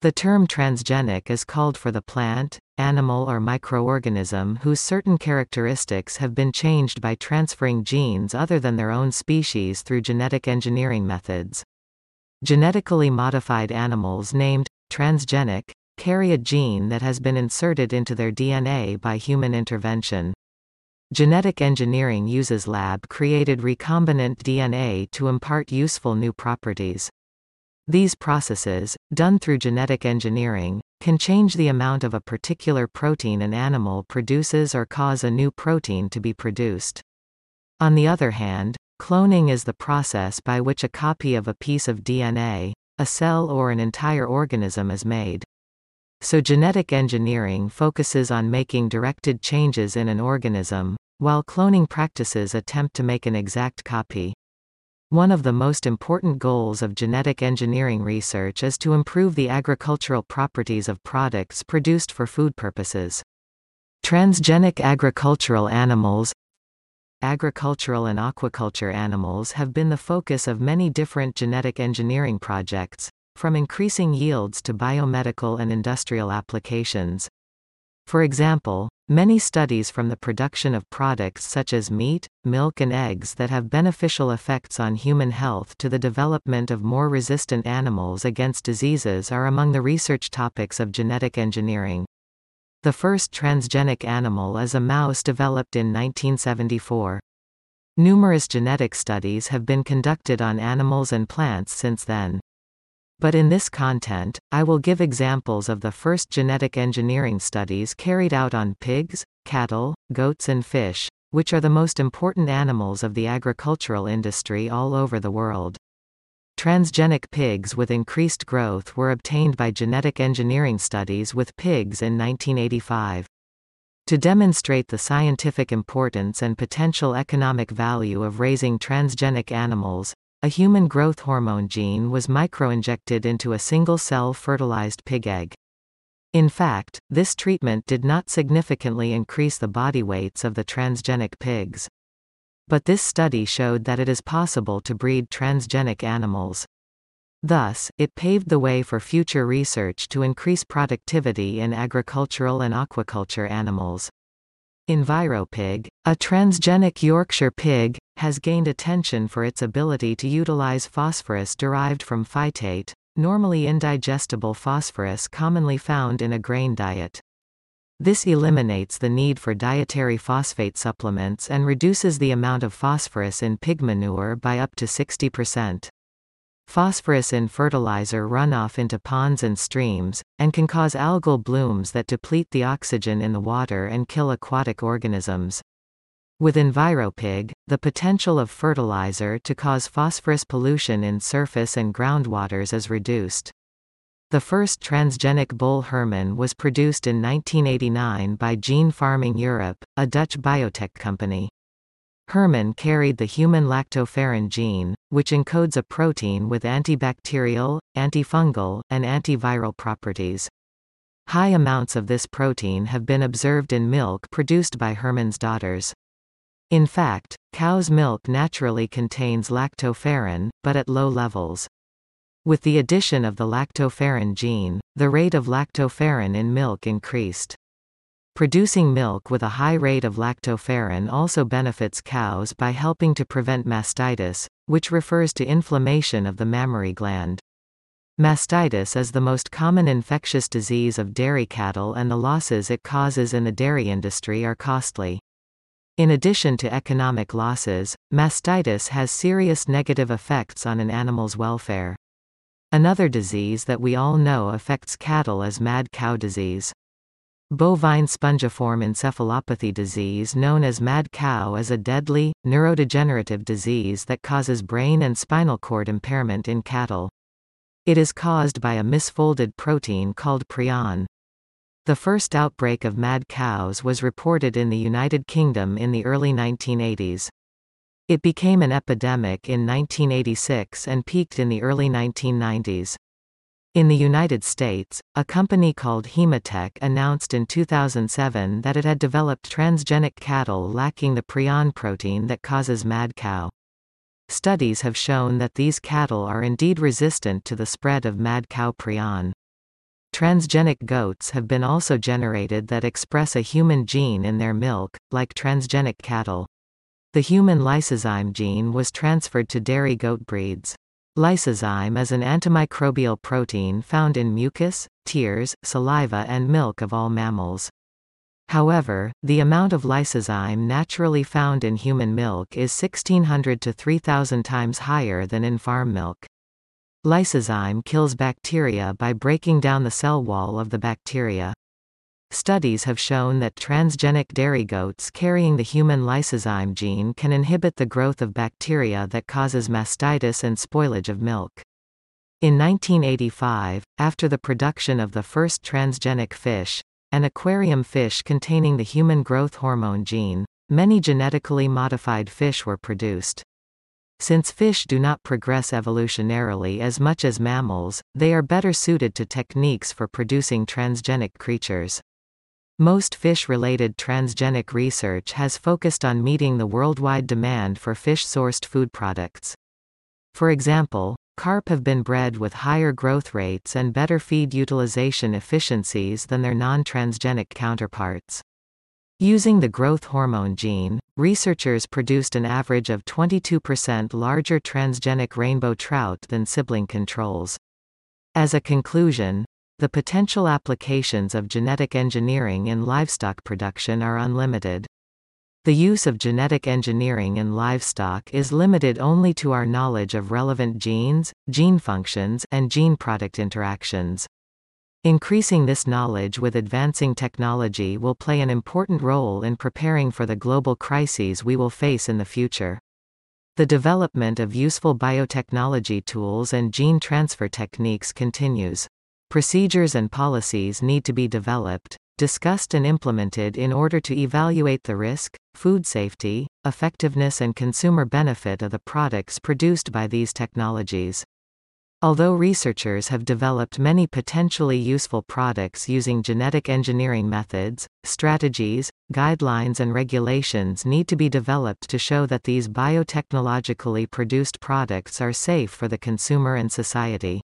The term transgenic is called for the plant, animal or microorganism whose certain characteristics have been changed by transferring genes other than their own species through genetic engineering methods. Genetically modified animals named transgenic carry a gene that has been inserted into their DNA by human intervention. Genetic engineering uses lab-created recombinant DNA to impart useful new properties. These processes, done through genetic engineering, can change the amount of a particular protein an animal produces or cause a new protein to be produced. On the other hand, cloning is the process by which a copy of a piece of DNA, a cell or an entire organism is made. So genetic engineering focuses on making directed changes in an organism, while cloning practices attempt to make an exact copy. One of the most important goals of genetic engineering research is to improve the agricultural properties of products produced for food purposes. Transgenic agricultural animals. Agricultural and aquaculture animals have been the focus of many different genetic engineering projects, from increasing yields to biomedical and industrial applications. For example, many studies from the production of products such as meat, milk and eggs that have beneficial effects on human health to the development of more resistant animals against diseases are among the research topics of genetic engineering. The first transgenic animal is a mouse developed in 1974. Numerous genetic studies have been conducted on animals and plants since then. But in this content, I will give examples of the first genetic engineering studies carried out on pigs, cattle, goats and fish, which are the most important animals of the agricultural industry all over the world. Transgenic pigs with increased growth were obtained by genetic engineering studies with pigs in 1985. To demonstrate the scientific importance and potential economic value of raising transgenic animals, a human growth hormone gene was microinjected into a single-cell fertilized pig egg. In fact, this treatment did not significantly increase the body weights of the transgenic pigs. But this study showed that it is possible to breed transgenic animals. Thus, it paved the way for future research to increase productivity in agricultural and aquaculture animals. EnviroPig, a transgenic Yorkshire pig, has gained attention for its ability to utilize phosphorus derived from phytate, normally indigestible phosphorus commonly found in a grain diet. This eliminates the need for dietary phosphate supplements and reduces the amount of phosphorus in pig manure by up to 60%. Phosphorus in fertilizer run off into ponds and streams, and can cause algal blooms that deplete the oxygen in the water and kill aquatic organisms. With EnviroPig, the potential of fertilizer to cause phosphorus pollution in surface and groundwaters is reduced. The first transgenic bull Herman was produced in 1989 by Gene Farming Europe, a Dutch biotech company. Herman carried the human lactoferrin gene, which encodes a protein with antibacterial, antifungal, and antiviral properties. High amounts of this protein have been observed in milk produced by Herman's daughters. In fact, cow's milk naturally contains lactoferrin, but at low levels. With the addition of the lactoferrin gene, the rate of lactoferrin in milk increased. Producing milk with a high rate of lactoferrin also benefits cows by helping to prevent mastitis, which refers to inflammation of the mammary gland. Mastitis is the most common infectious disease of dairy cattle, and the losses it causes in the dairy industry are costly. In addition to economic losses, mastitis has serious negative effects on an animal's welfare. Another disease that we all know affects cattle is mad cow disease. Bovine spongiform encephalopathy disease, known as mad cow, is a deadly, neurodegenerative disease that causes brain and spinal cord impairment in cattle. It is caused by a misfolded protein called prion. The first outbreak of mad cows was reported in the United Kingdom in the early 1980s. It became an epidemic in 1986 and peaked in the early 1990s. In the United States, a company called Hematech announced in 2007 that it had developed transgenic cattle lacking the prion protein that causes mad cow. Studies have shown that these cattle are indeed resistant to the spread of mad cow prion. Transgenic goats have been also generated that express a human gene in their milk, like transgenic cattle. The human lysozyme gene was transferred to dairy goat breeds. Lysozyme is an antimicrobial protein found in mucus, tears, saliva and milk of all mammals. However, the amount of lysozyme naturally found in human milk is 1,600 to 3,000 times higher than in farm milk. Lysozyme kills bacteria by breaking down the cell wall of the bacteria. Studies have shown that transgenic dairy goats carrying the human lysozyme gene can inhibit the growth of bacteria that causes mastitis and spoilage of milk. In 1985, after the production of the first transgenic fish, an aquarium fish containing the human growth hormone gene, many genetically modified fish were produced. Since fish do not progress evolutionarily as much as mammals, they are better suited to techniques for producing transgenic creatures. Most fish-related transgenic research has focused on meeting the worldwide demand for fish-sourced food products. For example, carp have been bred with higher growth rates and better feed utilization efficiencies than their non-transgenic counterparts. Using the growth hormone gene, researchers produced an average of 22% larger transgenic rainbow trout than sibling controls. As a conclusion, the potential applications of genetic engineering in livestock production are unlimited. The use of genetic engineering in livestock is limited only to our knowledge of relevant genes, gene functions, and gene-product interactions. Increasing this knowledge with advancing technology will play an important role in preparing for the global crises we will face in the future. The development of useful biotechnology tools and gene transfer techniques continues. Procedures and policies need to be developed, discussed and implemented in order to evaluate the risk, food safety, effectiveness and consumer benefit of the products produced by these technologies. Although researchers have developed many potentially useful products using genetic engineering methods, strategies, guidelines and regulations need to be developed to show that these biotechnologically produced products are safe for the consumer and society.